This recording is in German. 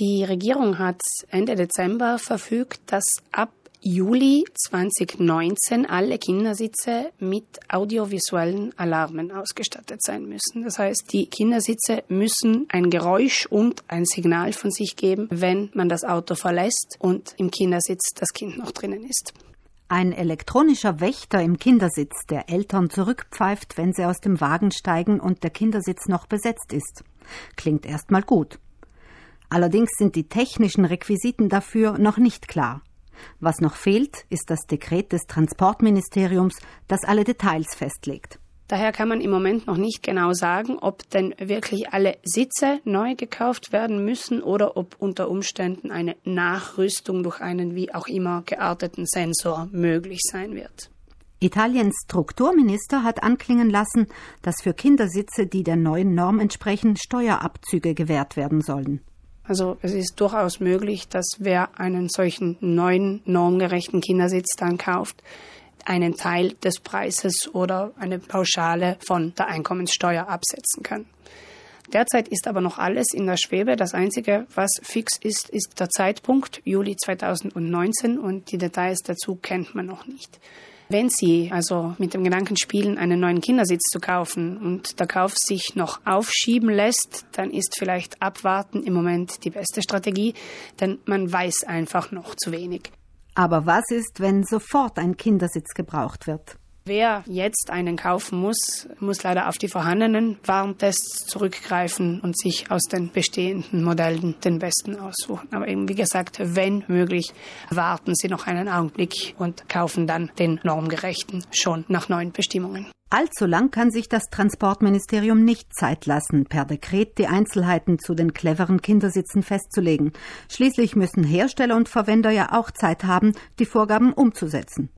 Die Regierung hat Ende Dezember verfügt, dass ab Juli 2019 alle Kindersitze mit audiovisuellen Alarmen ausgestattet sein müssen. Das heißt, die Kindersitze müssen ein Geräusch und ein Signal von sich geben, wenn man das Auto verlässt und im Kindersitz das Kind noch drinnen ist. Ein elektronischer Wächter im Kindersitz, der Eltern zurückpfeift, wenn sie aus dem Wagen steigen und der Kindersitz noch besetzt ist. Klingt erstmal gut. Allerdings sind die technischen Requisiten dafür noch nicht klar. Was noch fehlt, ist das Dekret des Transportministeriums, das alle Details festlegt. Daher kann man im Moment noch nicht genau sagen, ob denn wirklich alle Sitze neu gekauft werden müssen oder ob unter Umständen eine Nachrüstung durch einen wie auch immer gearteten Sensor möglich sein wird. Italiens Strukturminister hat anklingen lassen, dass für Kindersitze, die der neuen Norm entsprechen, Steuerabzüge gewährt werden sollen. Also es ist durchaus möglich, dass wer einen solchen neuen normgerechten Kindersitz dann kauft, einen Teil des Preises oder eine Pauschale von der Einkommenssteuer absetzen kann. Derzeit ist aber noch alles in der Schwebe. Das Einzige, was fix ist, ist der Zeitpunkt Juli 2019 und die Details dazu kennt man noch nicht. Wenn Sie also mit dem Gedanken spielen, einen neuen Kindersitz zu kaufen und der Kauf sich noch aufschieben lässt, dann ist vielleicht Abwarten im Moment die beste Strategie, denn man weiß einfach noch zu wenig. Aber was ist, wenn sofort ein Kindersitz gebraucht wird? Wer jetzt einen kaufen muss, muss leider auf die vorhandenen Warntests zurückgreifen und sich aus den bestehenden Modellen den besten aussuchen. Aber eben wie gesagt, wenn möglich, warten Sie noch einen Augenblick und kaufen dann den normgerechten schon nach neuen Bestimmungen. Allzu lang kann sich das Transportministerium nicht Zeit lassen, per Dekret die Einzelheiten zu den cleveren Kindersitzen festzulegen. Schließlich müssen Hersteller und Verwender ja auch Zeit haben, die Vorgaben umzusetzen.